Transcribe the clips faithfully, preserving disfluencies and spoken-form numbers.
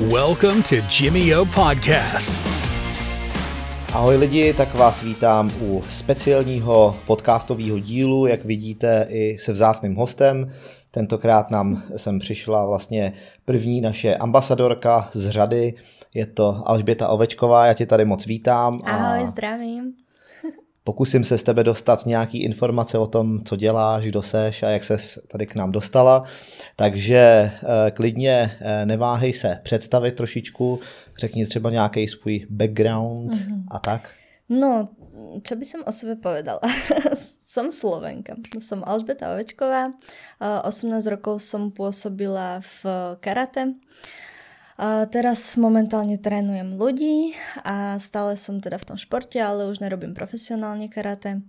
Welcome to GYMIO Podcast. Ahoj lidi, tak vás vítám u speciálního podcastového dílu, jak vidíte i se vzácným hostem. Tentokrát nám sem přišla vlastně první naše ambasadorka z řady, je to Alžběta Ovečková, já tě tady moc vítám. A ahoj, zdravím. Pokusím se z tebe dostat nějaký informace o tom, co děláš, kdo seš a jak ses tady k nám dostala. Takže klidně neváhej se představit trošičku, řekni třeba nějaký svůj background mm-hmm. a tak. No, čo by som o sebe povedala? Som Slovenka, som Alžběta Ovečková, osmnáct rokov som pôsobila v karate. A teraz momentálne trénujem ľudí a stále som teda v tom športe, ale už nerobím profesionálne karate.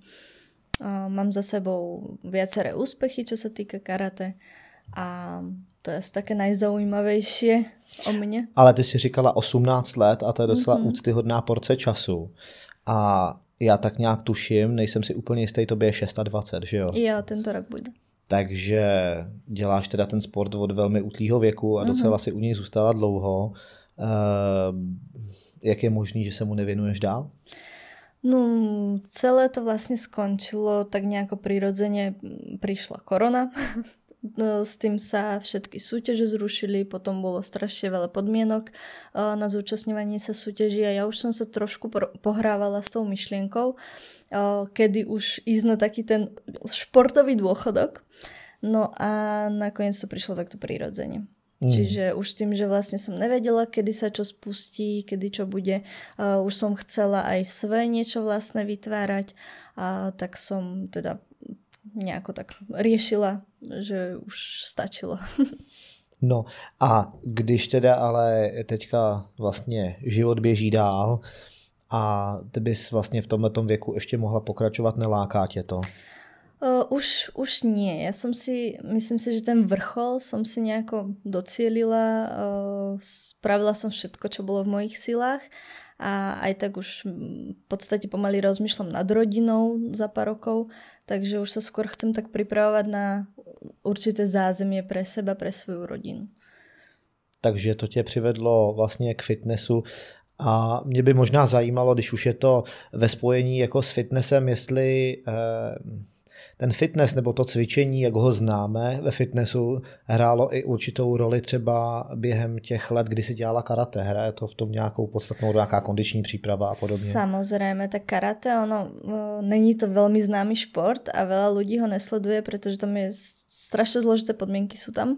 A mám za sebou viaceré úspechy, čo sa týka karate a to je také najzaujímavejšie o mne. Ale ty si říkala osmnáct let a to je docela mm-hmm. úctyhodná porce času. A já tak nějak tuším, nejsem si úplně jistý, tobě je dvacet šest, že jo? Jo, tento rok bude. Takže děláš teda ten sport od velmi útlýho věku a docela si u něj zůstala dlouho. Jak je možný, že se mu nevěnuješ dál? No, celé to vlastně skončilo tak nějak přirozeně, přišla korona. S tým sa všetky súťaže zrušili, potom bolo strašne veľa podmienok na zúčastňovanie sa súťaží a ja už som sa trošku pohrávala s tou myšlienkou, kedy už ísť na taký ten športový dôchodok. No a nakoniec to prišlo takto prirodzene. Mm. Čiže už tým, že vlastne som nevedela, kedy sa čo spustí, kedy čo bude, už som chcela aj svoje niečo vlastne vytvárať, a tak som teda nějako tak riešila, že už stačilo. No a když teda ale teďka vlastně život běží dál a ty bys vlastně v tomhletom věku ještě mohla pokračovat, neláká tě to? Uh, už, už nie. Já jsem si, myslím si, že ten vrchol jsem si nějako docielila, uh, spravila jsem všetko, čo bylo v mojich silách. A aj tak už v podstate pomaly rozmýšľam nad rodinou za pár rokov, takže už sa skôr chcem tak pripravovať na určité zázemie pre seba, pre svoju rodinu. Takže to tě přivedlo vlastně k fitnessu a mě by možná zajímalo, když už je to ve spojení jako s fitnessem, jestli ten fitness nebo to cvičení, jak ho známe ve fitnessu, hrálo i určitou roli třeba během těch let, kdy si dělala karate. Hraje to v tom nějakou podstatnou, nějaká kondiční příprava a podobně? Samozřejmě, tak karate, ono není to velmi známý šport a veľa ľudí ho nesleduje, protože tam je strašně zložité podmínky, jsou tam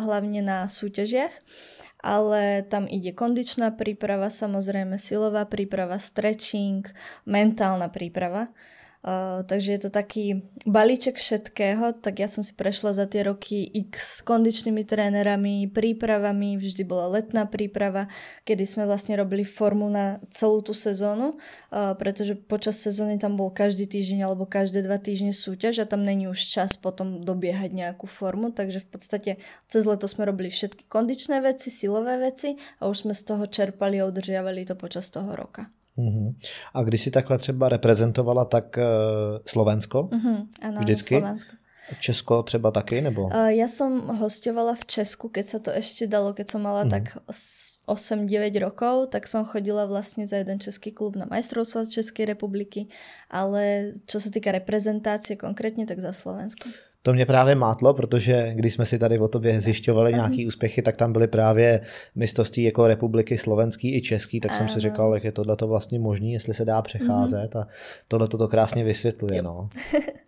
hlavně na súťažiach. Ale tam ide kondičná príprava, samozřejmě silová príprava, stretching, mentálna príprava. Uh, takže je to taký balíček všetkého, tak ja som si prešla za tie roky x kondičnými trénerami, prípravami, vždy bola letná príprava, kedy sme vlastne robili formu na celú tú sezónu, uh, pretože počas sezóny tam bol každý týždeň alebo každé dva týždne súťaž a tam není už čas potom dobiehať nejakú formu, takže v podstate cez leto sme robili všetky kondičné veci, silové veci a už sme z toho čerpali a udržiavali to počas toho roka. Uhum. A když si takhle třeba reprezentovala, tak uh, Slovensko? Uhum, ano, vždycky? Slovensko. Česko třeba taky? Nebo? Uh, já jsem hostovala v Česku, keď se to ještě dalo, keď jsem mala uhum. tak osem deväť rokov, tak jsem chodila vlastně za jeden český klub na majstrovství České republiky, ale čo se týká reprezentace konkrétně, tak za Slovensko. To mě právě mátlo, protože když jsme si tady o tobě zjišťovali nějaký úspěchy, tak tam byly právě mistrovství jako republiky slovenský i český, tak jsem si říkal, jak je tohleto vlastně možný, jestli se dá přecházet a tohleto to krásně vysvětluje. No.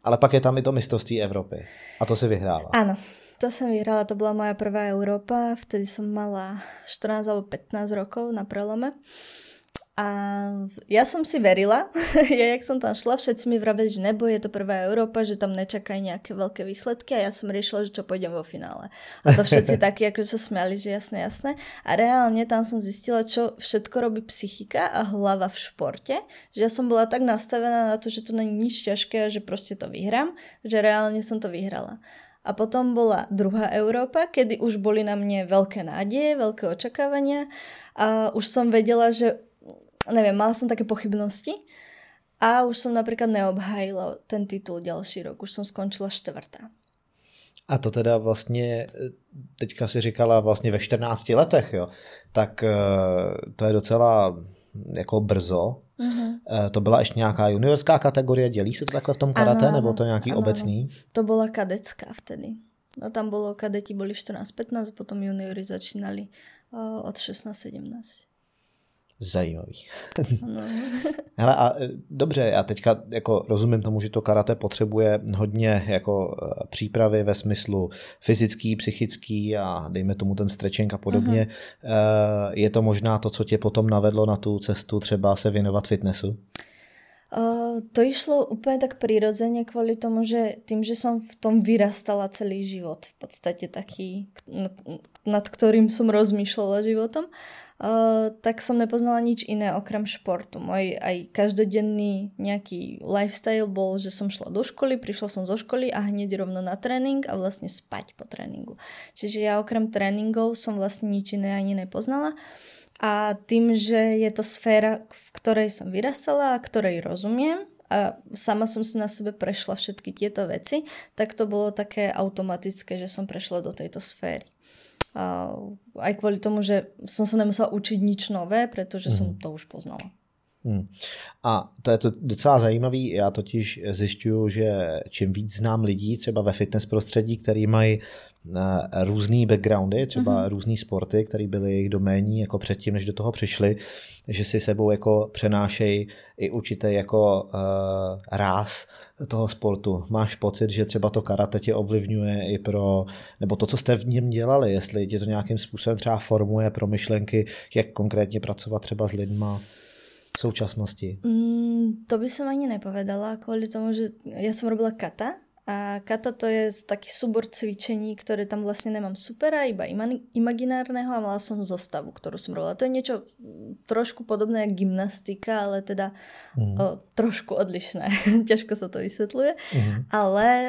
Ale pak je tam i to mistrovství Evropy a to si vyhrála. Ano, to jsem vyhrála, to byla moja prvá Európa, vtedy jsem mala štrnásť alebo pätnásť rokov na prelome. A ja som si verila, ja jak som tam šla, všetci mi vraveli, že nebo je to prvá Európa, že tam nečakajú nejaké veľké výsledky a ja som riešila, že čo pôjdem vo finále. A to všetci takí, akože sa smiali, že jasné, jasné. A reálne tam som zistila, čo všetko robí psychika a hlava v športe, že ja som bola tak nastavená na to, že to není nič ťažké a že proste to vyhrám, že reálne som to vyhrala. A potom bola druhá Európa, kedy už boli na mne veľké nádeje, veľké očakávania a už som vedela, že neviem, mala som také pochybnosti a už som napríklad neobhájila ten titul ďalší rok. Už som skončila štvrtá. A to teda vlastně, teďka si říkala vlastně ve čtrnácti letech, jo, tak to je docela jako brzo. Uh-huh. To byla ještě nějaká juniorská kategorie, dělí se to takhle v tom karate, ano, nebo to nějaký ano, obecný? Ano. To byla kadecká vtedy. No tam bylo, kadeti byli čtrnáct patnáct, potom juniory začínali od šestnáct sedmnáct. Zajímavý. No. Hele, a dobře, já teďka jako rozumím tomu, že to karate potřebuje hodně jako přípravy ve smyslu fyzický, psychický a dejme tomu ten stretching a podobně. Uh-huh. Je to možná to, co tě potom navedlo na tu cestu třeba se věnovat fitnessu? Uh, to išlo úplne tak prirodzene kvôli tomu, že tým, že som v tom vyrastala celý život, v podstate taký, nad, nad ktorým som rozmýšľala životom, uh, tak som nepoznala nič iné okrem športu. Môj aj každodenný nejaký lifestyle bol, že som šla do školy, prišla som zo školy a hneď rovno na tréning a vlastne spať po tréningu. Čiže ja okrem tréningov som vlastne nič iné ani nepoznala. A tým, že je to sféra, v ktorej som vyrastala a ktorej rozumiem a sama som si na sebe prešla všetky tieto veci, tak to bolo také automatické, že som prešla do tejto sféry. A aj kvôli tomu, že som sa nemusela učiť nič nové, pretože mm. som to už poznala. Hmm. A to je to docela zajímavý, já totiž zjišťuju, že čím víc znám lidí třeba ve fitness prostředí, který mají uh, různý backgroundy, třeba uh-huh. různý sporty, které byly jejich doméní jako předtím, než do toho přišli, že si sebou jako přenášejí i určitý jako uh, ráz toho sportu. Máš pocit, že třeba to karate tě ovlivňuje i pro, nebo to, co jste v něm dělali, jestli tě to nějakým způsobem třeba formuje pro myšlenky, jak konkrétně pracovat třeba s lidma v současnosti? Mm, to by som ani nepovedala, kvôli tomu, že ja som robila kata a kata to je taký súbor cvičení, ktoré tam vlastne nemám supera, iba imaginárneho a mala som zostavu, ktorú som robila. To je niečo trošku podobné jak gymnastika, ale teda mm. o, trošku odlišné. Ťažko sa to vysvetľuje. Mm. Ale o,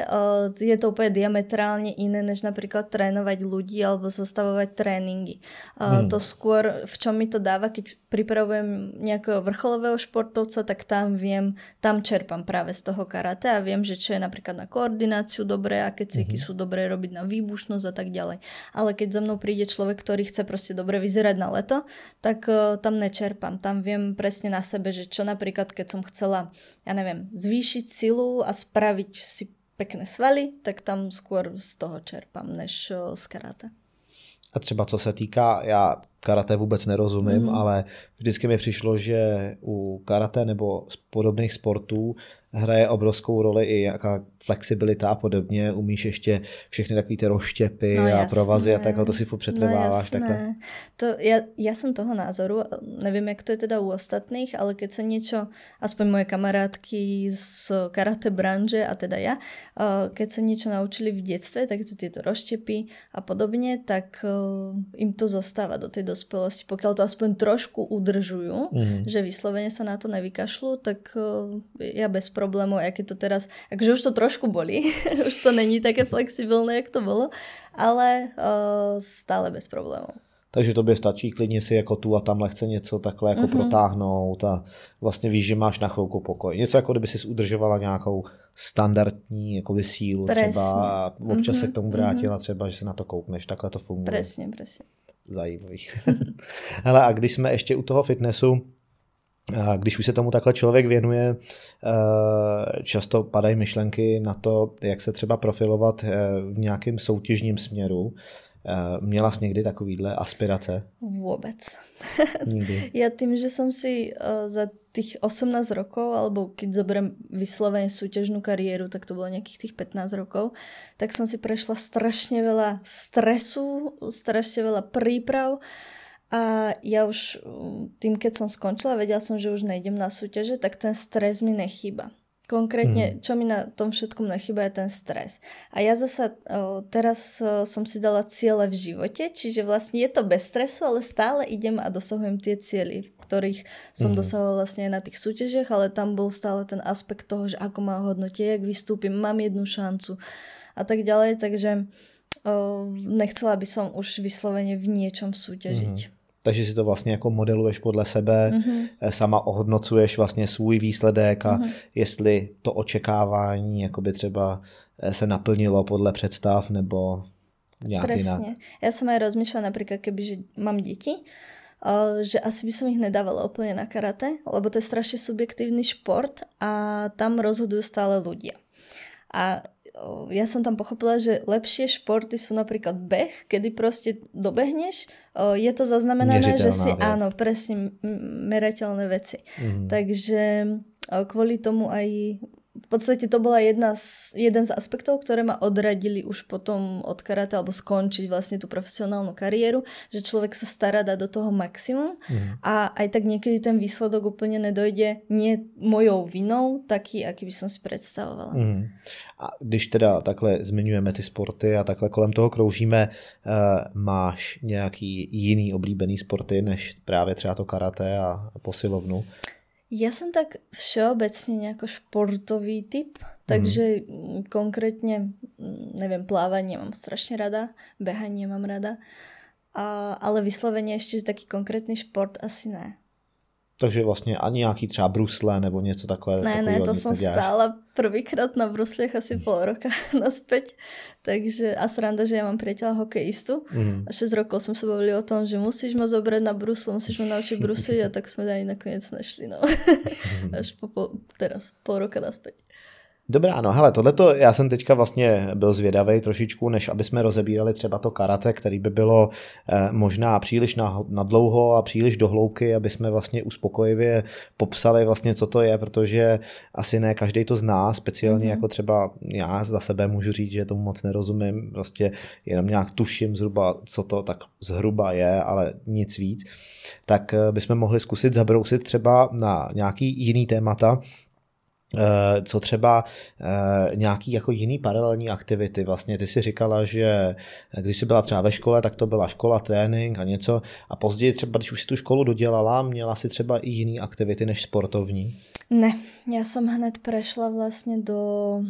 je to úplne diametrálne iné, než napríklad trénovať ľudí alebo zostavovať tréningy. O, mm. To skôr, v čom mi to dáva, keď pripravujem nejakého vrcholového športovca, tak tam viem, tam čerpám práve z toho karate a viem, že čo je napríklad na koordináciu dobré, aké cviky mm-hmm. sú dobré robiť na výbušnosť a tak ďalej. Ale keď za mnou príde človek, ktorý chce proste dobre vyzerať na leto, tak uh, tam nečerpám. Tam viem presne na sebe, že čo napríklad, keď som chcela, ja neviem, zvýšiť silu a spraviť si pekné svaly, tak tam skôr z toho čerpám, než uh, z karate. A třeba co se týká, já karate vůbec nerozumím, mm. ale vždycky mi přišlo, že u karate nebo podobných sportů hraje obrovskou roli i jaká flexibilita a podobně. Umíš ještě všechny takové ty rozštěpy no, a jasné. provazy a takhle, to si furt přetrváváš. No, takhle. To, ja, ja som toho názoru, nevím, jak to je teda u ostatných, ale keď sa niečo, aspoň moje kamarátky z karate branže a teda ja, keď sa niečo naučili v detstve, tak to tieto rozštěpy a podobne, tak im to zostáva do tej dospelosti. Pokiaľ to aspoň trošku udržujú, mm. že vyslovene sa na to nevykašľú, tak ja bez problémov, jak je to teraz, akože už to trošku bolí, už to není také flexibilné, jak to bolo, ale o, stále bez problémov. Takže tobě stačí klidně si jako tu a tam lehce něco takhle jako mm-hmm. protáhnout a vlastně víš, že máš na chvilku pokoj. Něco jako kdyby si udržovala nějakou standardní jakoby sílu. Presne. Třeba občas mm-hmm. se k tomu vrátila mm-hmm. třeba, že se na to koukneš, takhle to funguje. Presne, presne. Zajímavý. Hele, a když jsme ještě u toho fitnessu, když už se tomu takhle člověk věnuje, často padají myšlenky na to, jak se třeba profilovat v nějakém soutěžním směru. Měla jsi někdy takovýhle aspirace? Vôbec. Nikdy. Ja tým, že som si za tých osemnásť rokov, alebo keď zoberiem vyslovene súťažnú kariéru, tak to bolo nejakých tých pätnásť rokov, tak som si prešla strašne veľa stresu, strašne veľa príprav. A ja už tým, keď som skončila, vedela som, že už nejdem na súťaže, tak ten stres mi nechýba. Konkrétne, čo mi na tom všetkom nechýba, je ten stres. A ja zasa o, teraz o, som si dala ciele v živote, čiže vlastne je to bez stresu, ale stále idem a dosahujem tie cieľy, ktorých som mm-hmm. dosahovala vlastne na tých súťažiach, ale tam bol stále ten aspekt toho, že ako má hodnotie, jak vystúpim, mám jednu šancu a tak ďalej, takže o, nechcela by som už vyslovene v niečom súťažiť. Mm-hmm. Takže si to vlastně jako modeluješ podle sebe, mm-hmm. sama ohodnocuješ vlastně svůj výsledek a mm-hmm. jestli to očekávání jakoby třeba se naplnilo podle představ nebo nějak jinak? Presne. Ja som aj rozmýšľala napríklad, keby že mám deti, že asi by som ich nedávala úplne na karate, lebo to je strašne subjektívny šport a tam rozhodujú stále ľudia. A ja som tam pochopila, že lepšie športy sú napríklad beh, kedy proste dobehneš, je to zaznamenané, že si vec. Áno, presne merateľné veci. Mm. Takže kvôli tomu aj v podstate to bola jedna z, jeden z aspektov, ktoré ma odradili už potom od karate, alebo skončiť vlastne tú profesionálnu kariéru, že človek sa stará, dá do toho maximum mm. a aj tak niekedy ten výsledok úplne nedojde, nie mojou vinou, taký, aký by som si predstavovala. Mm. A když teda takhle zmiňujeme ty sporty a takhle kolem toho kroužíme, máš nějaký jiný oblíbený sporty, než právě třeba to karate a posilovnu? Ja som tak všeobecne nejako športový typ, takže mm. konkrétne, neviem, plávanie mám strašne rada, behanie mám rada, a, ale vyslovene ešte taký konkrétny šport asi ne. Takže vlastne ani nejaký třeba brusle nebo nieco takhle? Ne, ne, to som děláš. Stála prvýkrát na bruslech asi mm. pol roka naspäť, takže a sranda, že ja mám priateľa hokejistu mm. a šesť rokov som sa bavili o tom, že musíš ma zobrať na brusle, musíš ma naučiť brusliť a tak sme aj nakoniec našli, no. Až po, po, teraz pol roka naspäť. Dobrá, no hele, tohleto, já jsem teďka vlastně byl zvědavej trošičku, než aby jsme rozebírali třeba to karate, který by bylo eh, možná příliš na, na dlouho a příliš do hloubky, aby jsme vlastně uspokojivě popsali vlastně, co to je, protože asi ne každý to zná, speciálně mm-hmm. jako třeba já za sebe můžu říct, že tomu moc nerozumím, prostě jenom nějak tuším zhruba, co to tak zhruba je, ale nic víc, tak eh, bychom mohli zkusit zabrousit třeba na nějaký jiný témata, co třeba nějaký jako jiný paralelní aktivity. Vlastně ty si říkala, že když jsi byla třeba ve škole, tak to byla škola, trénink a něco a později třeba, když už si tu školu dodělala, měla si třeba i jiný aktivity než sportovní? Ne, já jsem hned prešla vlastně do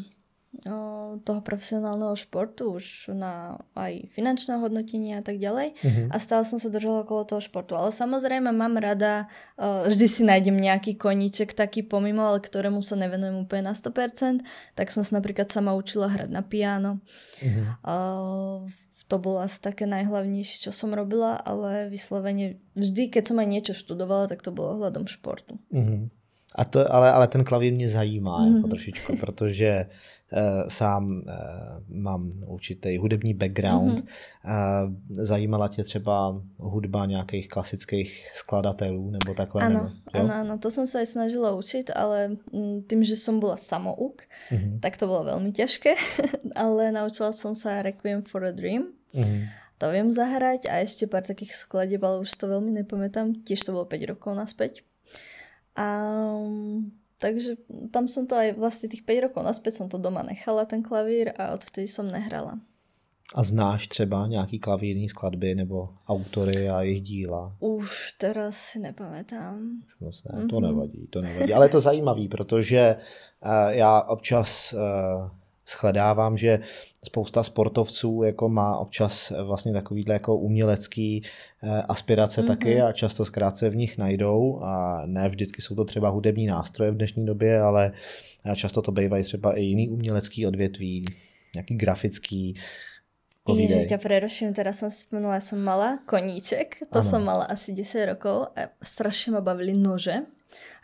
toho profesionálneho športu už na aj finančné hodnotenie a tak ďalej uh-huh. a stále som sa držala okolo toho športu, ale samozrejme mám rada, vždy si nájdem nejaký koníček taký pomimo, ale ktorému sa nevenujem úplne na sto percent, tak som sa napríklad sama učila hrať na piano uh-huh. to bolo asi také najhlavnejšie, čo som robila, ale vyslovene vždy, keď som aj niečo študovala, tak to bolo ohľadom športu uh-huh. A to, ale, ale ten klavír mě zajímá mm. jako trošičku, protože e, sám e, mám určitý hudební background. Mm-hmm. E, zajímala tě třeba hudba nějakých klasických skladatelů nebo takhle? Ano, nebo, ano, ano, to jsem se aj snažila učit, ale tím, že jsem byla samouk, mm-hmm. tak to bylo velmi těžké, ale naučila jsem se Requiem for a Dream. Mm-hmm. To vím zahrať a ještě pár takých skladeb, ale už to velmi nepamätám, tiež to bylo päť rokov naspäť. A takže tam som to aj vlastne tých päť rokov naspäť som to doma nechala, ten klavír, a odvtedy som nehrala. A znáš třeba nějaký klavírní skladby nebo autory a jejich díla? Už teraz si nepamätám. Už moc ne, mm-hmm. to nevadí, to nevadí. Ale je to zajímavý, protože uh, já občas uh, shledávám, že spousta sportovců jako má občas vlastně takovýhle jako umělecký aspirace mm-hmm. taky a často zkrátce v nich najdou a ne vždycky jsou to třeba hudební nástroje v dnešní době, ale často to bývají třeba i jiný umělecký odvětví, nějaký grafický. Povídej. Ježiš, ťa preruším, teraz som spomenula, ja som mala koníček, to ano. Som mala asi desať rokov a strašne ma bavili nože.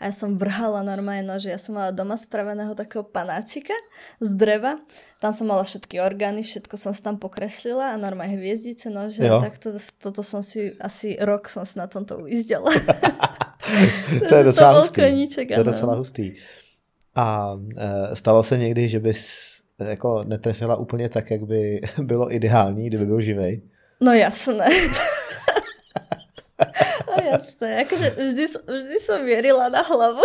A ja som vrhala normálne nože. Ja som mala doma spraveného takého panáčika z dreva. Tam som mala všetky orgány, všetko som si tam pokreslila a normálne hviezdice, nože. Jo. A tak to, toto som si, asi rok som si na tomto ujíždala. to, to je docela to hustý. Koníček, to je docela hustý. A e, stalo se někdy, že bys jako netrefila úplně tak, jak by bylo ideální, kdyby byl živej? No jasné. Jasné, akože vždy, vždy som mierila na hlavu.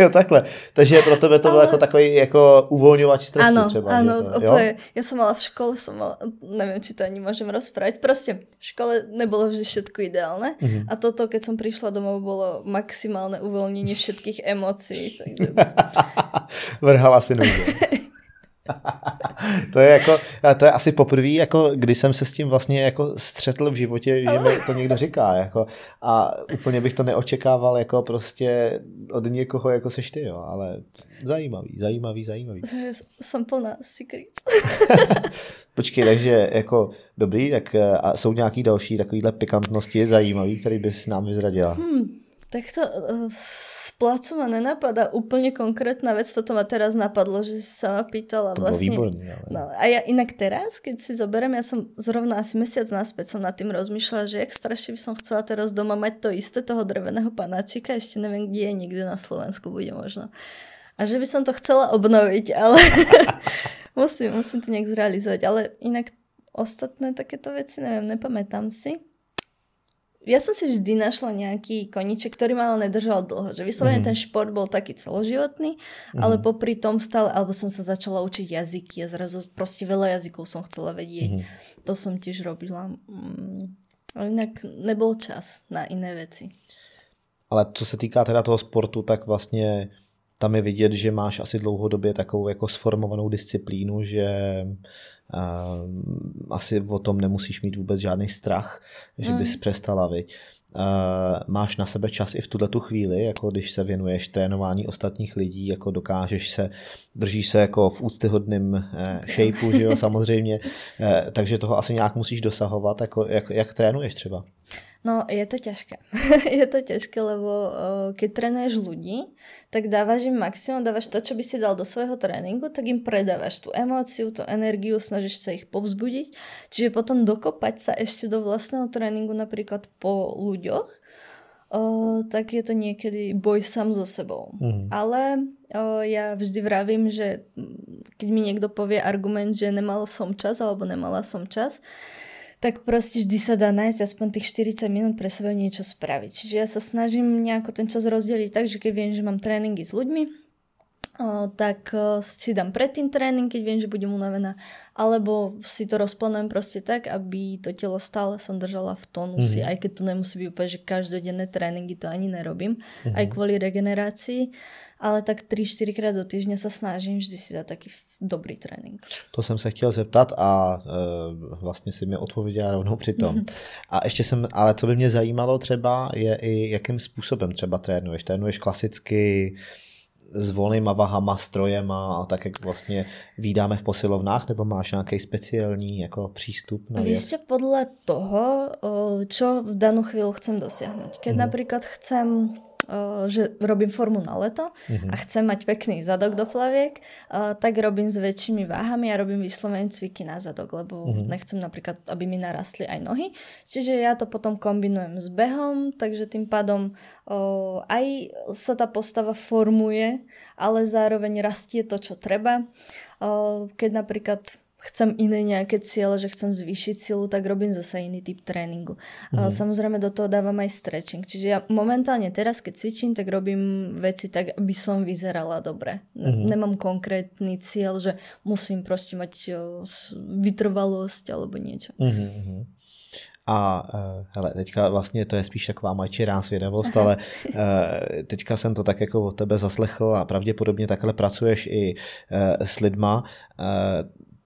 Jo, takhle. Takže pro tebe to ale... byl jako takový jako uvolňovač stresu ano, třeba. Ano, úplně. Já jsem mala v škole, som mala, neviem, či to ani môžem rozprávať, proste v škole nebolo vždy všetko ideálne mm-hmm. a toto, keď som prišla domov, bolo maximálne uvoľnenie všetkých emócií. Takže... Vrhala si nože. To je jako, to je asi poprvé, jako kdy jsem se s tím vlastně jako střetl v životě, že mi to někdo říká, jako, a úplně bych to neočekával, jako prostě od někoho, jako seš ty, jo, ale zajímavý, zajímavý, zajímavý. Jsem plná secrets. Počkej, takže jako dobrý, tak a jsou nějaký další takovýhle pikantnosti zajímavý, který bys nám vyzradila? Hmm. Takto z placu ma nenapadá úplne konkrétna vec. Toto ma teraz napadlo, že si sa ma pýtala. To vlastne, bolo výborné. Ale... No, a ja inak teraz, keď si zoberiem, ja som zrovna asi mesiac naspäť som nad tým rozmýšľala, že jak strašne by som chcela teraz doma mať to isté, toho dreveného panáčika. Ešte neviem, kde je, nikde na Slovensku bude možno. A že by som to chcela obnoviť, ale musím, musím to nejak zrealizovať. Ale inak ostatné takéto veci, neviem, nepamätám si. Ja som si vždy našla nejaký koníček, ktorý ma ale nedržal dlho, že vyslovene mm. ten šport bol taký celoživotný, mm. ale popri tom stále, alebo som sa začala učiť jazyky a zrazu proste veľa jazykov som chcela vedieť. Mm. To som tiež robila. Mm. Ale inak nebol čas na iné veci. Ale co se týká teda toho sportu, tak vlastne tam je vidět, že máš asi dlouhodobě takovou jako sformovanou disciplínu, že uh, asi o tom nemusíš mít vůbec žádný strach, že mm. bys přestala, viď. Uh, máš na sebe čas i v tuhletu chvíli, jako když se věnuješ trénování ostatních lidí, jako dokážeš se, držíš se jako v úctyhodném uh, shapeu, že jo, samozřejmě, uh, takže toho asi nějak musíš dosahovat, jako, jak, jak trénuješ třeba? No, je to ťažké. Je to ťažké, lebo uh, keď trénuješ ľudí, tak dávaš im maximum, dávaš to, čo by si dal do svojho tréningu, tak im predávaš tú emóciu, tú energiu, snažíš sa ich povzbudiť. Čiže potom dokopať sa ešte do vlastného tréningu napríklad po ľuďoch, uh, tak je to niekedy boj sám so sebou. Mm. Ale uh, ja vždy vravím, že keď mi niekto povie argument, že nemal som čas alebo nemala som čas, tak proste vždy sa dá nájsť aspoň tých štyridsať minút pre seba niečo spraviť. Čiže ja sa snažím nejako ten čas rozdeliť tak, že keď viem, že mám tréningy s ľuďmi, o, tak o, si dám predtým tréning, keď viem, že budem unavená, alebo si to rozplánujem proste tak, aby to telo stále som držala v tónusi, mm-hmm. aj keď to nemusí byť úplne, že každodenné tréningy to ani nerobím, mm-hmm. aj kvôli regenerácii, ale tak tri až štyri krát do týždňa sa snažím vždy si dať taký dobrý trénink. To jsem se chtěl zeptat a e, vlastně si mi odpověděla rovnou přitom. A ještě jsem, ale co by mě zajímalo třeba je i jakým způsobem třeba trénuješ. Trénuješ klasicky s volnýma vahama, strojema a tak, jak vlastně vídáme v posilovnách, nebo máš nějaký speciální jako přístup? Na víš čo, podle toho, čo v danou chvíli chcem dosáhnout. Keď mm. například chcem... že robím formu na leto mm-hmm. a chcem mať pekný zadok do plaviek, tak robím s väčšími váhami a robím vyslovene cviky na zadok, lebo mm-hmm. nechcem napríklad, aby mi narastli aj nohy. Čiže ja to potom kombinujem s behom, takže tým pádom o, aj sa tá postava formuje, ale zároveň rastie to, čo treba. O, keď napríklad chcem iné nejaké ciele, že chcem zvýšiť silu, tak robím zase iný typ tréningu. Mm-hmm. Samozrejme do toho dávam aj stretching. Čiže ja momentálne teraz, keď cvičím, tak robím veci tak, aby som vyzerala dobre. Mm-hmm. Nemám konkrétny cieľ, že musím proste mať vytrvalosť alebo niečo. Mm-hmm. A hele, teďka vlastně to je spíš taková majčirá svědomost, ale teďka jsem to tak jako od tebe zaslechl a pravděpodobně takhle pracuješ i s lidma.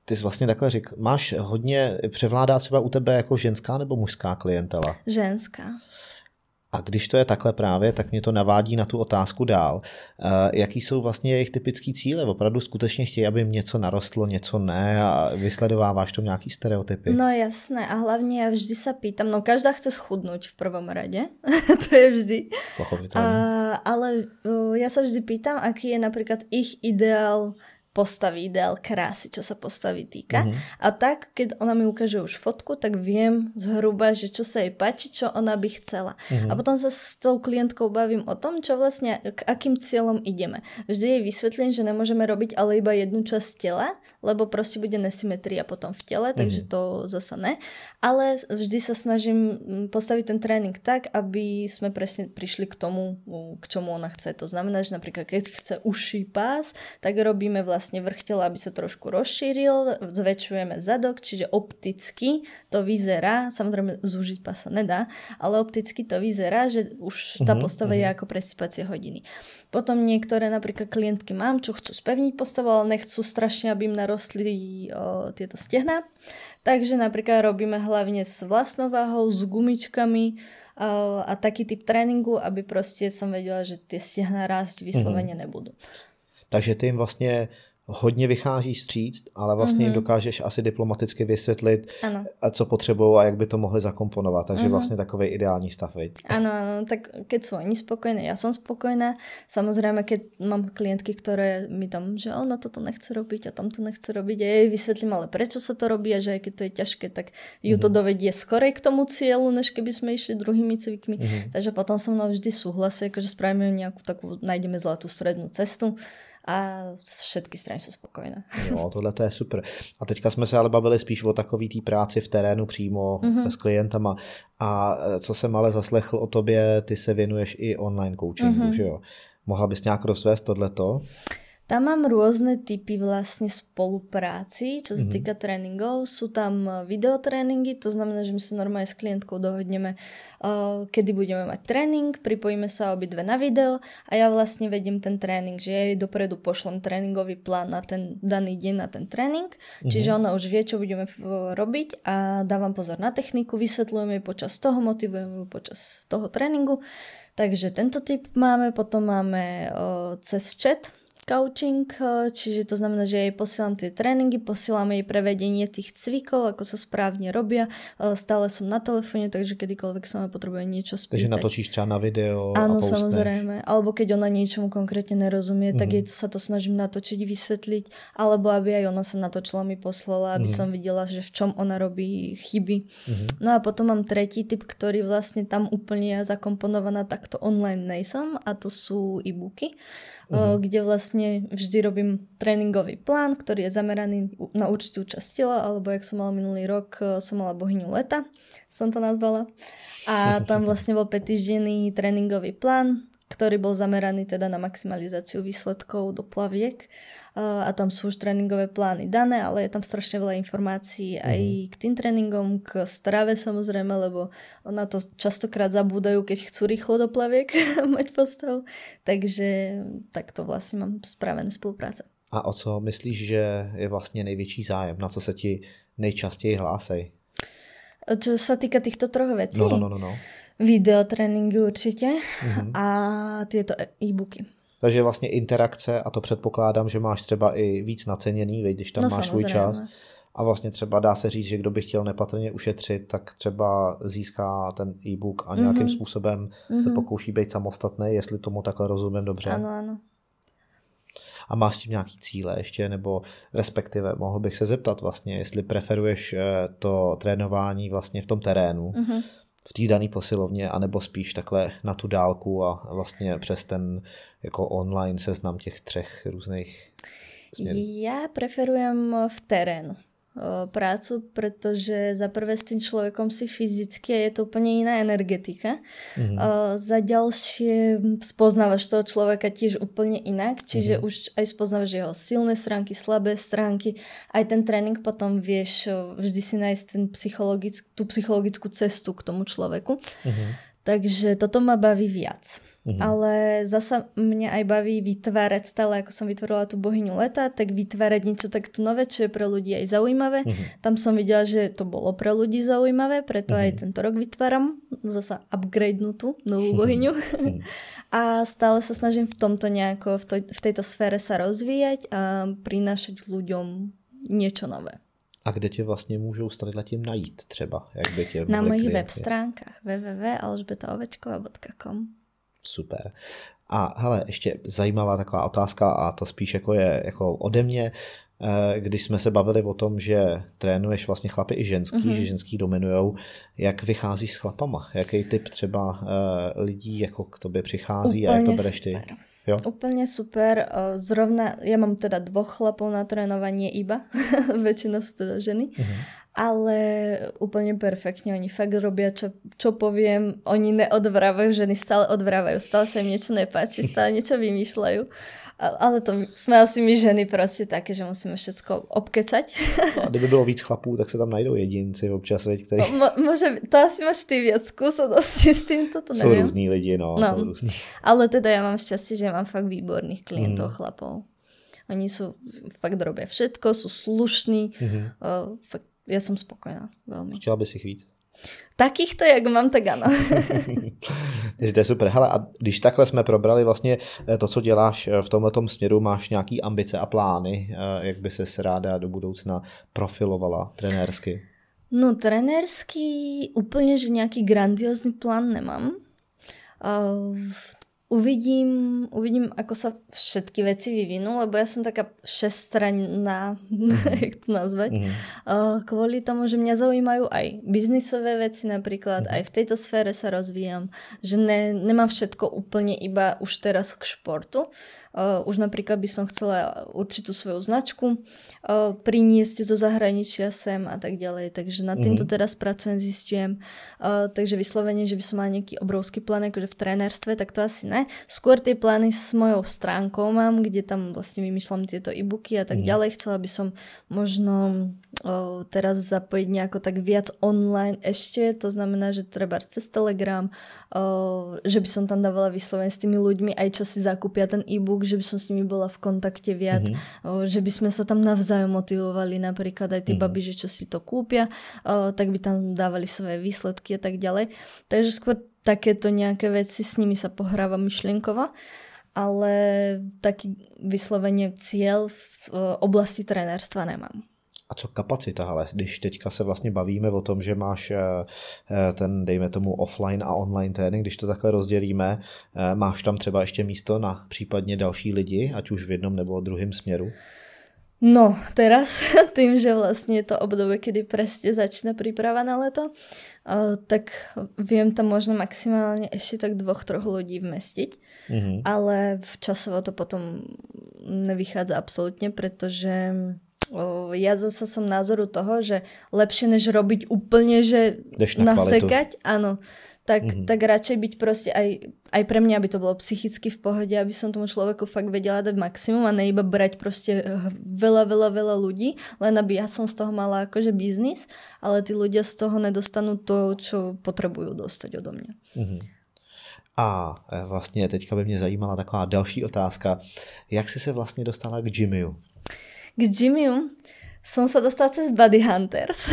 Ty jsi vlastně takhle řekl, máš hodně, převládá třeba u tebe jako ženská nebo mužská klientela? Ženská. A když to je takhle právě, tak mě to navádí na tu otázku dál. E, jaký jsou vlastně jejich typický cíle? Opravdu skutečně chtějí, aby jim něco narostlo, něco ne a vysledováváš to nějaký stereotypy? No jasné a hlavně já vždy se pýtam, no každá chce schudnout v prvom rade, to je vždy. Pochopitelně. Ale uh, já se vždy pýtam, aký je například ich ideál, postavy, ideál krásy, čo sa postavy týka. Mm-hmm. A tak, keď ona mi ukáže už fotku, tak viem zhruba, že čo sa jej páči, čo ona by chcela. Mm-hmm. A potom sa s tou klientkou bavím o tom, čo vlastne, k akým cieľom ideme. Vždy jej vysvetlím, že nemôžeme robiť ale iba jednu časť tela, lebo proste bude nesymetria potom v tele, takže mm-hmm. to zasa ne. Ale vždy sa snažím postaviť ten tréning tak, aby sme presne prišli k tomu, k čomu ona chce. To znamená, že napríklad, keď chce uší pás, tak robíme vlastne vlastne vrchtel, aby sa trošku rozšíril, zväčšujeme zadok, čiže opticky to vyzerá, samozrejme zúžiť pasa nedá, ale opticky to vyzerá, že už tá postava uh-huh. je ako presýpacie hodiny. Potom niektoré napríklad klientky mám, čo chcú spevniť postavu, ale nechcú strašne, aby im narostli o, tieto stehná. Takže napríklad robíme hlavne s vlastnou váhou, s gumičkami, a taký typ tréninku, aby prostě jsem věděla, že ty stihna rást vysloveně mm. nebudu. Takže ty jim vlastně hodně vychází stříct, ale vlastně mm-hmm. jim dokážeš asi diplomaticky vysvětlit, ano. co potřebují a jak by to mohli zakomponovat. Takže mm-hmm. vlastně takovej ideální stav. Ano, ano, tak keď jsou oni spokojné, já jsem spokojná. Samozřejmě, keď mám klientky, které mi tam, že ona toto nechce robiť a tam to nechce robiť a já jej vysvětlím, ale prečo se to robí a že keď to je ťažké, tak ju mm-hmm. to dovedie skorej k tomu cieľu, než keby sme išli druhými cvikmi. Mm-hmm. Takže potom som mnou vždy súhlasí, jakože spravíme nějakou takovou, najdeme zlatú strednú cestu. A všetky strany jsou spokojené. Jo, tohle to je super. A teďka jsme se ale bavili spíš o takový té práci v terénu přímo mm-hmm. s klientama. A co jsem ale zaslechl o tobě, ty se věnuješ i online coachingu, mm-hmm. že jo? Mohla bys nějak rozvést tohleto? Tam mám rôzne typy vlastne spolupráci, čo sa týka mm-hmm. tréningov. Sú tam videotréningy, to znamená, že my sa normálne s klientkou dohodneme, uh, kedy budeme mať tréning, pripojíme sa obidve na video a ja vlastne vediem ten tréning, že ja jej dopredu pošlem tréningový plán na ten daný deň, na ten tréning, mm-hmm. čiže ona už vie, čo budeme robiť a dávam pozor na techniku, vysvetľujem jej počas toho, motivujem ju počas toho tréningu. Takže tento typ máme, potom máme uh, cez chat coaching, čiže to znamená, že jej posielam tie tréningy, posielam jej prevedenie tých cvikov, ako sa správne robia. Stále som na telefóne, takže kedykoľvek sa ma potrebuje niečo spýtať. Takže natočíš čas na video. Áno, a samozrejme. Alebo keď ona niečomu konkrétne nerozumie, tak mm-hmm. jej sa to snažím natočiť, vysvetliť, alebo aby aj ona sa natočila, mi poslala, aby mm-hmm. som videla, že v čom ona robí chyby. Mm-hmm. No a potom mám tretí typ, ktorý vlastne tam úplne zakomponovaná takto online nejsem, a to sú e-booky, mm-hmm. kde vlastne vždy robím tréningový plán, ktorý je zameraný na určitú časť tela, alebo jak som mala minulý rok, som mala bohyňu leta, som to nazvala. A tam vlastne bol päťtýždenný tréningový plán, ktorý bol zameraný teda na maximalizáciu výsledkov do plaviek. A tam sú už tréningové plány dané, ale je tam strašne veľa informácií aj mm. k tým tréningom, k strave samozrejme, lebo ona to častokrát zabúdajú, keď chcú rýchlo do plaviek mať postavu. Takže tak to vlastne mám spravené spolupráce. A o co myslíš, že je vlastne největší zájem? Na co se ti nejčastěji hlásej? Čo sa týka týchto troch vecí? No, no, no, no. Videotréningy určite mm. a tieto e-booky. Takže vlastně interakce, a to předpokládám, že máš třeba i víc naceněný, veď, když tam no, máš svůj čas. A vlastně třeba dá se říct, že kdo by chtěl nepatrně ušetřit, tak třeba získá ten e-book a nějakým mm-hmm. způsobem mm-hmm. se pokouší být samostatný, jestli tomu takhle rozumím dobře. Ano, ano. A máš s tím nějaký cíle ještě, nebo respektive mohl bych se zeptat vlastně, jestli preferuješ to trénování vlastně v tom terénu, mm-hmm. v té dané posilovně, anebo spíš takhle na tu dálku a vlastně přes ten jako online seznam těch třech různých směrů? Já preferujem v terénu prácu, pretože za prvé s tým človekom si fyzicky a je to úplne iná energetika. Mm-hmm. Za ďalšie spoznávaš toho človeka tiež úplne inak, čiže mm-hmm. už aj spoznávaš jeho silné stránky, slabé stránky. Aj ten tréning potom vieš vždy si nájsť ten psychologick, tú psychologickú cestu k tomu človeku. Mm-hmm. Takže toto ma baví viac. Mm-hmm. Ale zasa mňa aj baví vytvárať stále, ako som vytvorila tú bohyňu leta, tak vytvárať niečo takto nové, čo je pre ľudí aj zaujímavé. Mm-hmm. Tam som videla, že to bolo pre ľudí zaujímavé, preto mm-hmm. aj tento rok vytváram zasa upgradenutú novú bohyňu. Mm-hmm. A stále sa snažím v tomto nejako, v, toj, v tejto sfére sa rozvíjať a prinášať ľuďom niečo nové. A kde tě vlastně můžou s tím najít třeba? Jak by tě na mojich web stránkách w w w tečka alžbeta ovečková tečka com. Super. A hele, ještě zajímavá taková otázka a to spíš jako je jako ode mě, když jsme se bavili o tom, že trénuješ vlastně chlapy i ženský, mm-hmm. že ženský dominujou, jak vycházíš s chlapama? Jaký typ třeba lidí jako k tobě přichází úplně a jak to bereš ty? Super. Jo. Úplne super. Zrovna, ja mám teda dvoch chlapov na trénovanie iba, väčšina sú teda ženy. Uh-huh. A ale úplne perfektne. Oni fakt robia, čo, čo poviem. Oni neodvrávajú, ženy stále odvrávajú. Stále sa im niečo nepáči, stále niečo vymýšľajú. Ale to sme asi my ženy proste také, že musíme všetko obkecať. No a kdyby bylo víc chlapů, tak sa tam najdou jedinci občas. Veď, který... no, môže, to asi máš ty viac skúsenosti s týmto, to neviem. Sú různí lidi, no. no. Různí. Ale teda ja mám šťastie, že mám fakt výborných klientov, mm. chlapov. Oni sú, fakt robia všetko, sú slušní, mm-hmm. o, fakt ja som spokojná veľmi. Chtěla bys ich víc? Takýchto, jak mám, tak ano. To je super. Hele, a když takhle jsme probrali vlastně to, co děláš v tomhletom směru, máš nějaký ambice a plány, jak by ses ráda do budoucna profilovala trenérsky? No trenérsky úplně, že nějaký grandiózny plán nemám. Uvidím, uvidím, ako sa všetky veci vyvinú, lebo ja som taká všestranná, mm-hmm. jak to nazvať, mm-hmm. kvôli tomu, že mňa zaujímajú aj biznisové veci napríklad, mm-hmm. aj v tejto sfére sa rozvíjam, že ne, nemám všetko úplne iba už teraz k športu. Uh, už napríklad by som chcela určitú svoju značku uh, priniesť zo zahraničia sem a tak ďalej, takže nad týmto teraz pracujem, zistujem. Uh, takže vyslovene, že by som mala nejaký obrovský plán akože v trénerstve, tak to asi ne. Skôr tie plány s mojou stránkou mám, kde tam vlastne vymýšľam tieto e-booky a tak mm. ďalej. Chcela by som možno uh, teraz zapojiť nejako tak viac online ešte, to znamená, že treba cez Telegram, uh, že by som tam dávala vyslovene s tými ľuďmi aj čo si zakúpia ten e-book, že by som s nimi bola v kontakte viac, mm-hmm. že by sme sa tam navzájom motivovali, napríklad aj tí mm-hmm. babi, že čo si to kúpia, o, tak by tam dávali svoje výsledky a tak ďalej. Takže skôr takéto nejaké veci, s nimi sa pohráva myšlienkovo, ale taký vyslovene cieľ v oblasti trenérstva nemám. A co kapacita, ale když teďka se vlastně bavíme o tom, že máš ten, dejme tomu, offline a online trénink, když to takhle rozdělíme, máš tam třeba ještě místo na případně další lidi, ať už v jednom nebo druhém směru? No, teraz tým, že vlastne je to obdobie, kedy presne začína príprava na leto, tak viem tam možno maximálne ešte tak dvoch, troch ľudí vmestiť, mm-hmm. ale časovo to potom nevychádza absolútne, pretože... ja zase som názoru toho, že lepšie než robiť úplne, že na nasekať, áno, tak, mm-hmm. tak radšej byť proste aj, aj pre mňa, aby to bolo psychicky v pohode, aby som tomu človeku fakt vedela dať maximum a ne iba brať proste veľa, veľa, veľa ľudí, len aby ja som z toho mala akože biznis, ale tí ľudia z toho nedostanú to, čo potrebujú dostať odo mňa. Mm-hmm. A vlastne teďka by mňa zajímala taková další otázka. Jak si se vlastne dostala k Jimmyu? K Jimmyu som sa dostala cez Bodyhunters,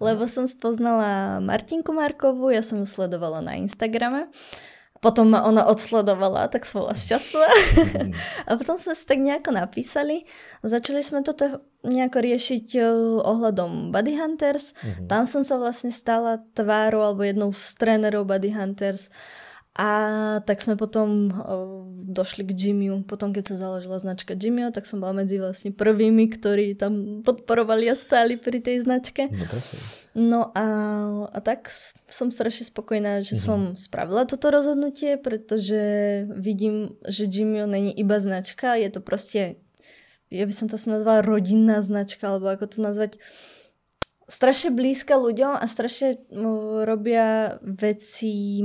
lebo som spoznala Martinku Markovú, ja som ju sledovala na Instagrame, potom ma ona odsledovala, tak som bola šťastná. A potom sme si tak nejako napísali, začali sme toto nejako riešiť ohľadom Bodyhunters, mm-hmm. tam som sa vlastne stala tvárou alebo jednou z trénerov Bodyhunters. A tak sme potom došli k GYMIO. Potom, keď sa založila značka GYMIO, tak som bola medzi vlastne prvými, ktorí tam podporovali a stáli pri tej značke. No, no a, a tak som strašne spokojná, že mm-hmm. som spravila toto rozhodnutie, pretože vidím, že GYMIO není iba značka, je to proste, ja by som to asi nazvala rodinná značka, alebo ako to nazvať, strašne blízka ľuďom a strašne robia veci...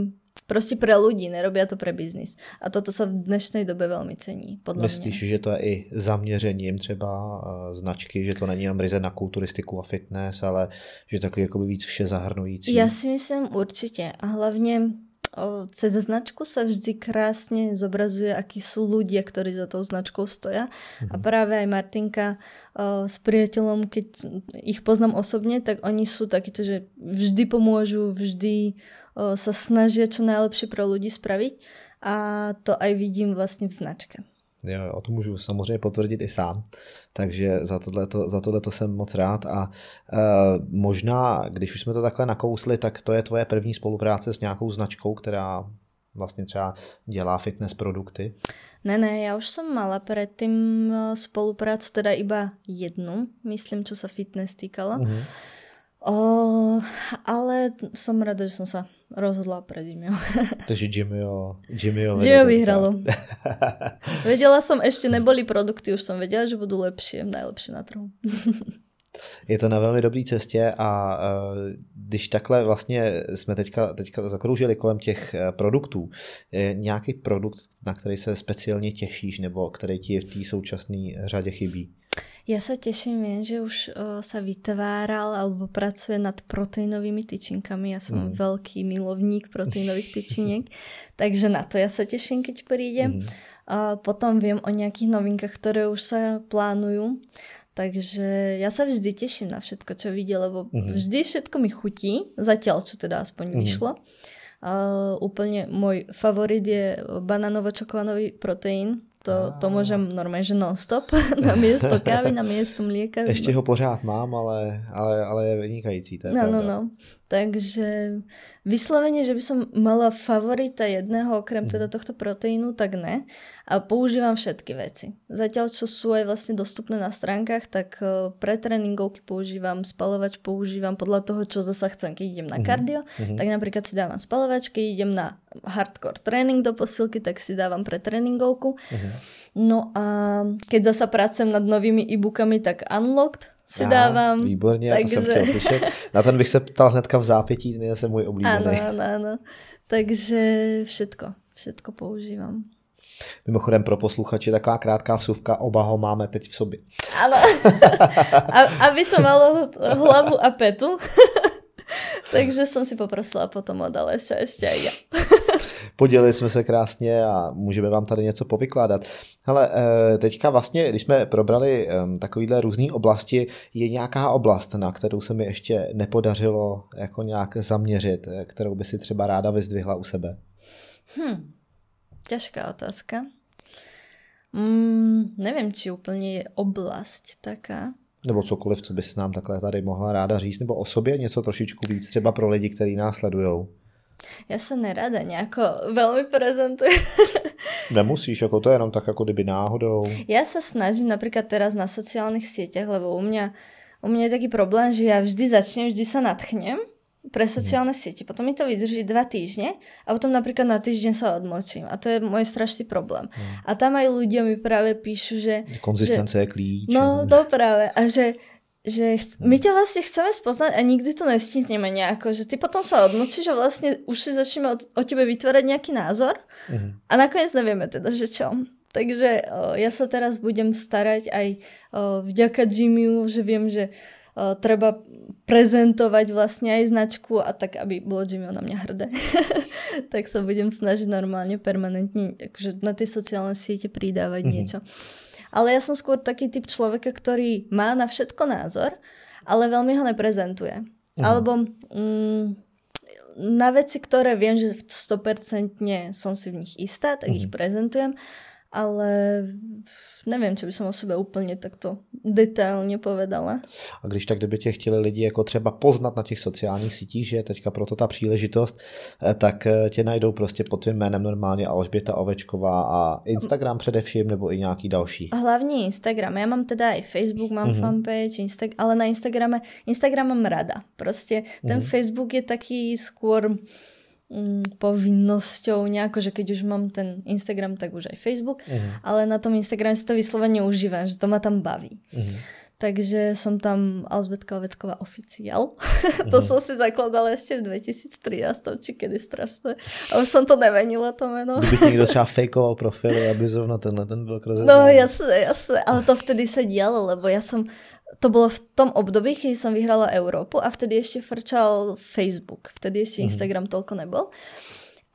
Prostě pro lidi, nerobí to pro biznis. A toto se v dnešní době velmi cení, podle Myslíš, mě. Myslíš, že to je i zaměřením třeba značky, že to není jen ryze na kulturistiku a fitness, ale že takový jakoby víc vše zahrnující? Já si myslím určitě. A hlavně o, cez značku se vždy krásně zobrazuje, aký jsou ľudia, kteří za tou značkou stojí. Mhm. A právě i Martinka o, s priateľom, keď ich poznám osobně, tak oni jsou taky to, že vždy pomůžu, vždy sa snažia čo najlepšie pro ľudí spraviť a to aj vidím vlastne v značke. Jo, o to můžu samozřejmě potvrdit i sám, takže za tohleto, za tohleto jsem moc rád a e, možná, když už jsme to takhle nakousli, tak to je tvoje první spolupráce s nějakou značkou, která vlastně třeba dělá fitness produkty? Ne, ne, ja už som mala predtým spoluprácu, teda iba jednu, myslím, čo sa fitness týkala. Mm-hmm. Oh, ale som rada, že som sa rozhodla pre Jimmyo. Takže Jimmyo... Jimmyo vyhralo. Vedela som, ešte neboli produkty, už som vedela, že budú lepšie, najlepšie na trhu. Je to na velmi dobré cestě a když takhle vlastně jsme teďka, teďka zakroužili kolem těch produktů, nějaký produkt, na který se speciálně těšíš nebo který ti v té současné řadě chybí? Ja sa teším, viem, že už o, sa vytváral alebo pracuje nad proteínovými tyčinkami. Ja som mm. veľký milovník proteínových tyčiniek, takže na to ja sa teším, keď prídem. Mm. A potom viem o nejakých novinkách, ktoré už sa plánujú. Takže ja sa vždy teším na všetko, čo vidie, lebo mm. vždy všetko mi chutí, zatiaľ čo teda aspoň mm. vyšlo. Uh, úplne môj favorit je banánovo-čokolánový proteín. To, to môžem normálne, že non-stop na miesto kávy, na miesto mlieka. Ešte ho pořád mám, ale, ale, ale je vynikající. To je no, no, no. Takže vyslovene, že by som mala favorita jedného, okrem teda tohto proteínu, tak ne. A používam všetky veci. Zatiaľ, čo sú aj vlastne dostupné na stránkach, tak pre tréningovky používam, spalovač používam podľa toho, čo zasa chcem. Keď idem na kardio, mm-hmm. tak napríklad si dávam spalovač. Keď idem na hardcore tréning do posilky, tak si dávam pre tréningovku. Uh-huh. No a keď zasa pracujem nad novými e-bookami, tak Unlocked si dávam. Výborně, takže... to jsem chtěl slyšet. Na ten bych se ptal hnedka v zápětí, ten je zase můj oblíbený. Ano, ano, ano. Takže všetko, všetko používám. Mimochodem pro posluchače taková krátká vsuvka, oba ho máme teď v sobě. Ano, aby to malo hlavu a petu. Takže jsem si poprosila potom od Aleša ještě i já. Podělili jsme se krásně a můžeme vám tady něco povykládat. Hele, teďka vlastně, když jsme probrali takovýhle různý oblasti, je nějaká oblast, na kterou se mi ještě nepodařilo jako nějak zaměřit, kterou by si třeba ráda vyzdvihla u sebe? Hm, těžká otázka. Mm, nevím, či úplně je oblast taká. Nebo cokoliv, co bys nám takhle tady mohla ráda říct, nebo o sobě něco trošičku víc, třeba pro lidi, kteří nás sledujou. Já se nerada nějako velmi prezentuju. Nemusíš, jako to je jenom tak, jako kdyby náhodou. Já se snažím například teraz na sociálních sítích, lebo u mě, u mě je taký problém, že já vždy začnem, vždy se natchnem pre sociálne siete. Potom mi to vydrží dva týždne a potom napríklad na týždeň sa odmlčím. A to je môj strašný problém. Hmm. A tam aj ľudia mi práve píšu, že... Konzistencia je klíč. No, to práve. A že, že chc- my ťa vlastne chceme spoznať a nikdy to nestíneme nejako. Že ty potom sa odmlčíš a vlastne už si začneme od, o tebe vytvárať nejaký názor hmm. a nakoniec nevieme teda, že čo. Takže o, ja sa teraz budem starať aj o, vďaka GYMIU, že viem, že o, treba prezentovať vlastne aj značku a tak, aby bolo GYMIO na mňa hrdé. Tak sa budem snažiť normálne, permanentne, akože na tie sociálne siete pridávať mm-hmm. niečo. Ale ja som skôr taký typ človeka, ktorý má na všetko názor, ale veľmi ho neprezentuje. Mm-hmm. Alebo mm, na veci, ktoré viem, že sto percent som si v nich istá, tak mm-hmm. ich prezentujem, ale nevím, co by som o sebe úplně takto detailně povedala. A když tak, kdyby tě chtěli lidi jako třeba poznat na těch sociálních sítích, že je teďka proto ta příležitost, tak tě najdou prostě pod tvým jménem normálně Alžběta Ovečková a Instagram především, nebo i nějaký další. Hlavně Instagram. Já mám teda i Facebook, mám mm-hmm. fanpage, Insta- ale na Instagrame, Instagram mám rada. Prostě ten mm-hmm. Facebook je taký skôr... povinnosťou nejako, že keď už mám ten Instagram, tak už aj Facebook, uh-huh. ale na tom Instagrame si to vyslovene užívam, že to ma tam baví. Uh-huh. Takže som tam Alžbětka Ovečková oficiál. Uh-huh. To som si zakladala ešte v dva tisíce třináct, či kedy strašné. A už som to nemenila, to meno. Kdyby niekto třeba fejkoval profily, aby zrovna tenhle ten byl rozeznán. No jasné, jasné, ale to vtedy sa dialo, lebo ja som to bolo v tom období, keď som vyhrala Európu a vtedy ešte frčal Facebook. Vtedy ešte Instagram mm-hmm. toľko nebol.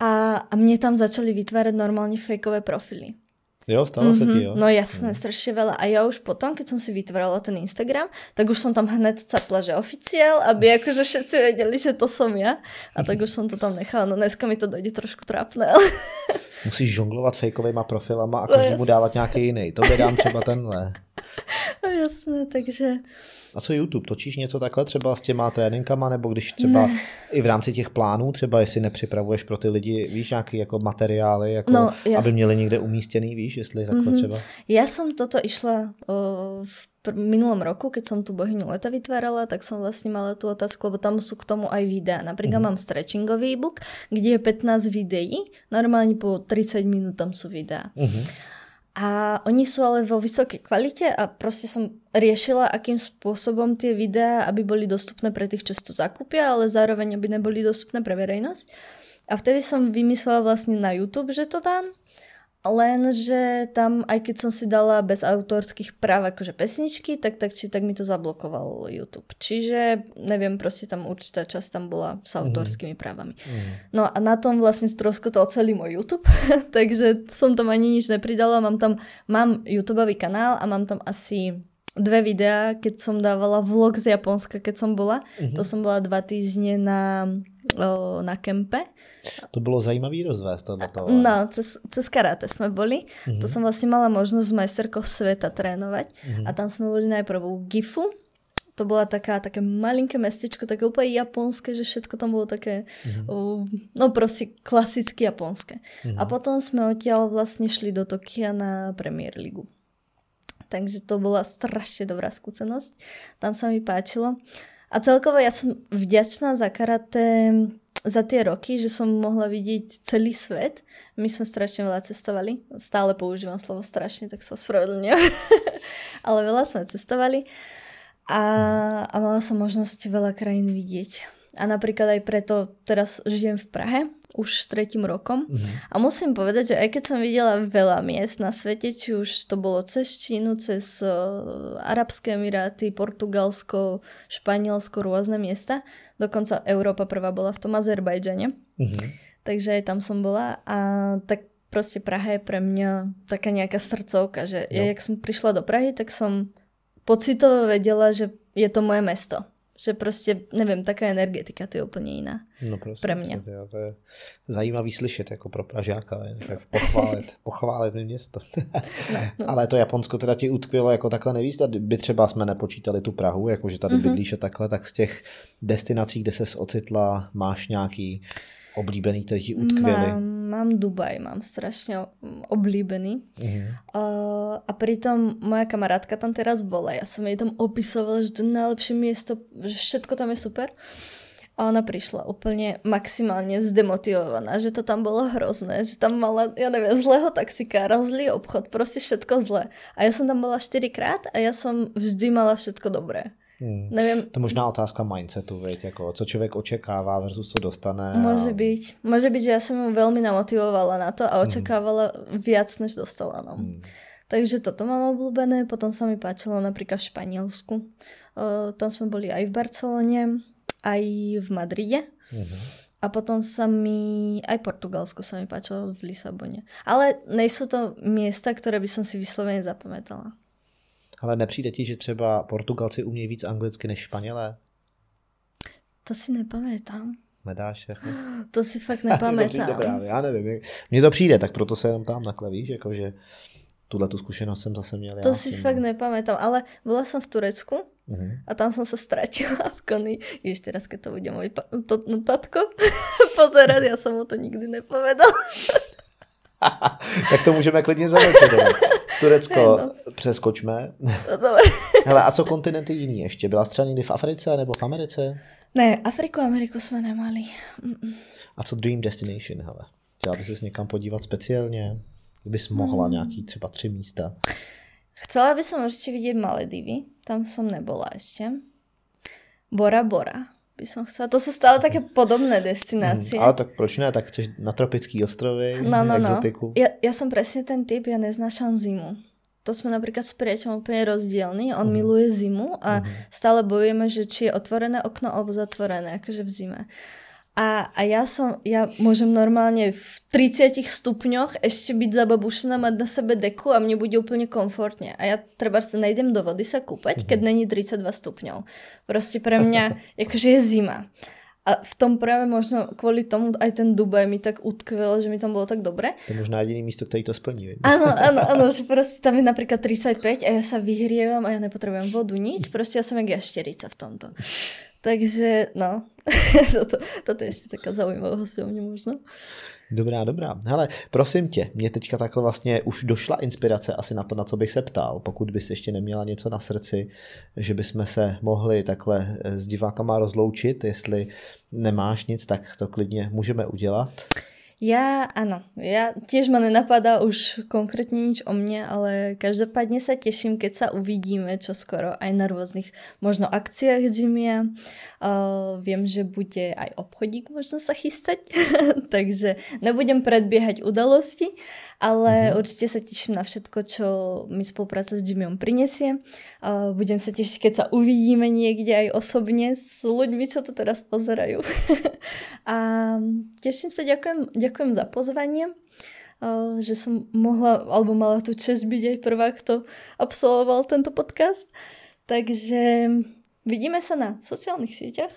A, a mne tam začali vytvárať normálne fejkové profily. Jo, stalo mm-hmm. sa ti, jo? No jasné, mm. strašne veľa. A ja už potom, keď som si vytvárala ten Instagram, tak už som tam hned capla, že oficiál, aby akože všetci vedeli, že to som ja. A tak už som to tam nechala. No dneska mi to dojde trošku trápne, ale... Musíš žonglovat fejkovejma profilama a každému dávat nějaký jiný. To by dám třeba tenhle. No jasné, takže... A co YouTube? Točíš něco takhle třeba s těma tréninkama, nebo když třeba ne. i v rámci těch plánů, třeba jestli nepřipravuješ pro ty lidi, víš, nějaký jako materiály, jako, no, aby měli někde umístěný, víš, jestli takhle mm-hmm. třeba? Já jsem toto išla o, v minulom roku, keď som tu bohyňu leta vytvárala, tak som vlastne mala tú otázku, lebo tam sú k tomu aj videá. Napríklad mm. mám stretchingový e-book, kde je pätnásť videí, normálne po tridsať minút tam sú videá. Mm-hmm. A A oni sú ale vo vysokej kvalite a proste som riešila, akým spôsobom tie videá, aby boli dostupné pre tých, čo si to zakúpia, ale zároveň aby neboli dostupné pre verejnosť. A vtedy som vymyslela vlastne na YouTube, že to dám, lenže tam, aj keď som si dala bez autorských práv akože pesničky, tak, tak či tak mi to zablokoval YouTube. Čiže, neviem, proste tam určitá časť tam bola s autorskými právami. Mm. No a na tom vlastne stroskotal celý môj YouTube, takže som tam ani nič nepridala. Mám tam, mám YouTubeový kanál a mám tam asi dve videá, keď som dávala vlog z Japonska, keď som bola. Mm-hmm. To som bola dva týždne na, o, na kempe. To bolo zajímavý rozvás. To, to, no, cez, cez karate sme boli. Mm-hmm. To som vlastne mala možnosť s majsterkou sveta trénovať. Mm-hmm. A tam sme boli najprv u Gifu. To bola taká, také malinké mestečko, také úplne japonské, že všetko tam bolo také, mm-hmm. uh, no proste klasicky japonské. Mm-hmm. A potom sme odtiaľ vlastne šli do Tokia na Premier league. Takže to bola strašne dobrá skúsenosť. Tam sa mi páčilo. A celkovo ja som vďačná za karate, za tie roky, že som mohla vidieť celý svet. My sme strašne veľa cestovali. Stále používam slovo strašne, tak sa ospravedlňujem. Ale veľa sme cestovali. A, a mala som možnosť veľa krajín vidieť. A napríklad aj preto teraz žijem v Prahe už tretím rokom. Mm. A musím povedať, že aj keď som videla veľa miest na svete, či už to bolo cez Čínu, cez uh, Arabské Emiráty, Portugalsko, Španielsko, rôzne miesta. Dokonca Európa prvá bola v tom Azerbajdžane. Mm. Takže aj tam som bola. A tak proste Praha je pre mňa taká nejaká srdcovka, že no. Ja, jak som prišla do Prahy, tak som pocitovo vedela, že je to moje mesto. Že prostě, nevím, taká energetika, to je úplně jiná. No prostě, pre mě. Jo, to je zajímavý slyšet jako pro Pražáka, pochválit, pochválit mi město. No, no. Ale to Japonsko teda ti utkvělo jako takhle nejvíc, by třeba jsme nepočítali tu Prahu, jakože tady mm-hmm. bydlíš a takhle, tak z těch destinací, kde ses ocitla, máš nějaký oblíbený, který ti utkvěli? Mám, mám Dubaj, mám strašně oblíbený. Mm-hmm. Uh, a pritom moja kamarádka tam teraz bola. Ja som jej tam opisovala, že to je najlepšie miesto, že všetko tam je super. A ona prišla úplne maximálne zdemotivovaná, že to tam bolo hrozné, že tam mala, ja neviem, zlého taxikára, zlý obchod, proste všetko zlé. A ja som tam bola štyrikrát a ja som vždy mala všetko dobré. Hmm. Nevím. To je možná otázka mindsetu, veď, jako, co člověk očekává versus co dostane. A... Může být, může být, že já jsem ju velmi namotivovala na to a očekávala hmm. viac, než dostala. No. Hmm. Takže toto mám oblúbené, potom sa mi páčilo napríklad v Španielsku. Uh, tam sme boli aj v Barcelone, aj v Madride. Hmm. A potom sa mi, aj Portugalsko sa mi páčilo v Lisabone. Ale nejsou to miesta, ktoré by som si vyslovene zapamätala. Ale nepřijde ti, že třeba Portugalci umějí víc anglicky než Španělé? To si nepamětám. Nedáš se? Ne? To si fakt nepamětám. Dobrá, já nevím. Mně to přijde, tak proto se jenom tam takhle, víš, jakože tuhle tu zkušenost jsem zase měl. To já si fakt nepamětám, ale byla jsem v Turecku uh-huh. a tam jsem se ztratila v koni. Jež teraz, keď to bude můj pa- tatko pozerat, já jsem mu to nikdy nepovedala. Tak to můžeme klidně zamlčovat. Turecko no. Přeskočme. Hele, a co kontinenty jiný ještě? Byla třeba někdy v Africe nebo v Americe? Ne, Afriku a Ameriku jsme nemali. Mm-mm. A co Dream Destination? Hele? Chtěla bys se někam podívat speciálně? Kdybys mohla hmm. nějaký třeba tři místa? Chcela bych určitě vidět Maledivy. Tam jsem nebyla ještě. Bora Bora. By som chcela. To sú stále také podobné destinácie. Mm, ale tak proč ne? Tak chceš na tropický ostrovy? No, no, exotiku. No. Ja, ja som presne ten typ, ja neznášam zimu. To sme napríklad s priateľom úplne rozdielni. On mm. miluje zimu a mm. stále bojujeme, že či je otvorené okno alebo zatvorené, akože v zime. A, a ja som, ja môžem normálne v tridsiatich stupňoch ešte byť zababušená, mať na sebe deku a mne bude úplne komfortne. A ja treba sa nejdem do vody sa kúpať, keď není tridsaťdva stupňov. Proste pre mňa, akože je zima. A v tom práve možno kvôli tomu aj ten Dubaj mi tak utkvel, že mi tam bolo tak dobre. To je možná jediné místo, ktorý to splní. Áno, áno, áno, že proste tam je napríklad tridsaťpäť a ja sa vyhrievam a ja nepotrebujem vodu, nič. Proste ja som jak jašterica v tomto. Takže, no, toto, toto je ještě taková zaujímavost o mě možná. Dobrá, dobrá. Hele, prosím tě, mě teďka takhle vlastně už došla inspirace asi na to, na co bych se ptal. Pokud bys ještě neměla něco na srdci, že bychom se mohli takhle s divákama rozloučit, jestli nemáš nic, tak to klidně můžeme udělat. Ja, áno, ja tiež ma nenapadá už konkrétne nič o mne, ale každopádne sa teším, keď sa uvidíme čoskoro aj na rôznych možno akciách Jimmya. Uh, viem, že bude aj obchodík možno sa chystať, takže nebudem predbiehať udalosti, ale mhm. určite sa teším na všetko, čo mi spolupráca s Jimmyom prinesie. Uh, budem sa tešiť, keď sa uvidíme niekde aj osobne s ľuďmi, čo to teraz pozerajú. A teším sa, ďakujem Ďakujem za pozvanie, že som mohla, alebo mala tu čest byť aj prvá, kto absolvoval tento podcast. Takže vidíme se na sociálních sítích.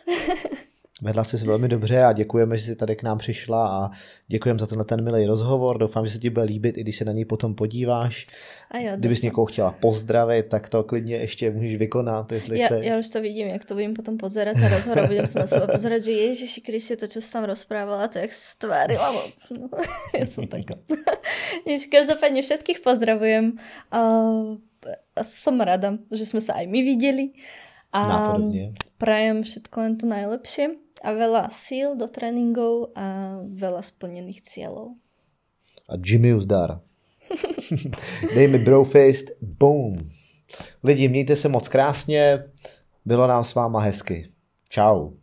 Vedla jsi velmi dobře a děkujeme, že jsi tady k nám přišla a děkujeme za tenhle ten milý rozhovor. Doufám, že se ti bude líbit, i když se na něj potom podíváš. A jo, kdybys někoho chtěla pozdravit, tak to klidně ještě můžeš vykonat, jestli chceš. Já už to vidím, jak to budem potom pozerat a rozhovor, budem se na sebe pozerat, že Ježiši Kriste, to, co jsi tam rozprávala, to jak se stvárila. No, já jsem taková. Každopádně všetkých pozdravujem. Som rada, že jsme se aj my viděli. A nápodobne. Prajem všetko len to najlepšie a veľa síl do tréningov a veľa splnených cieľov. A Jimmyu zdar. Dej mi brofist, boom. Lidi, mějte se moc krásně, bylo nám s váma hezky. Čau.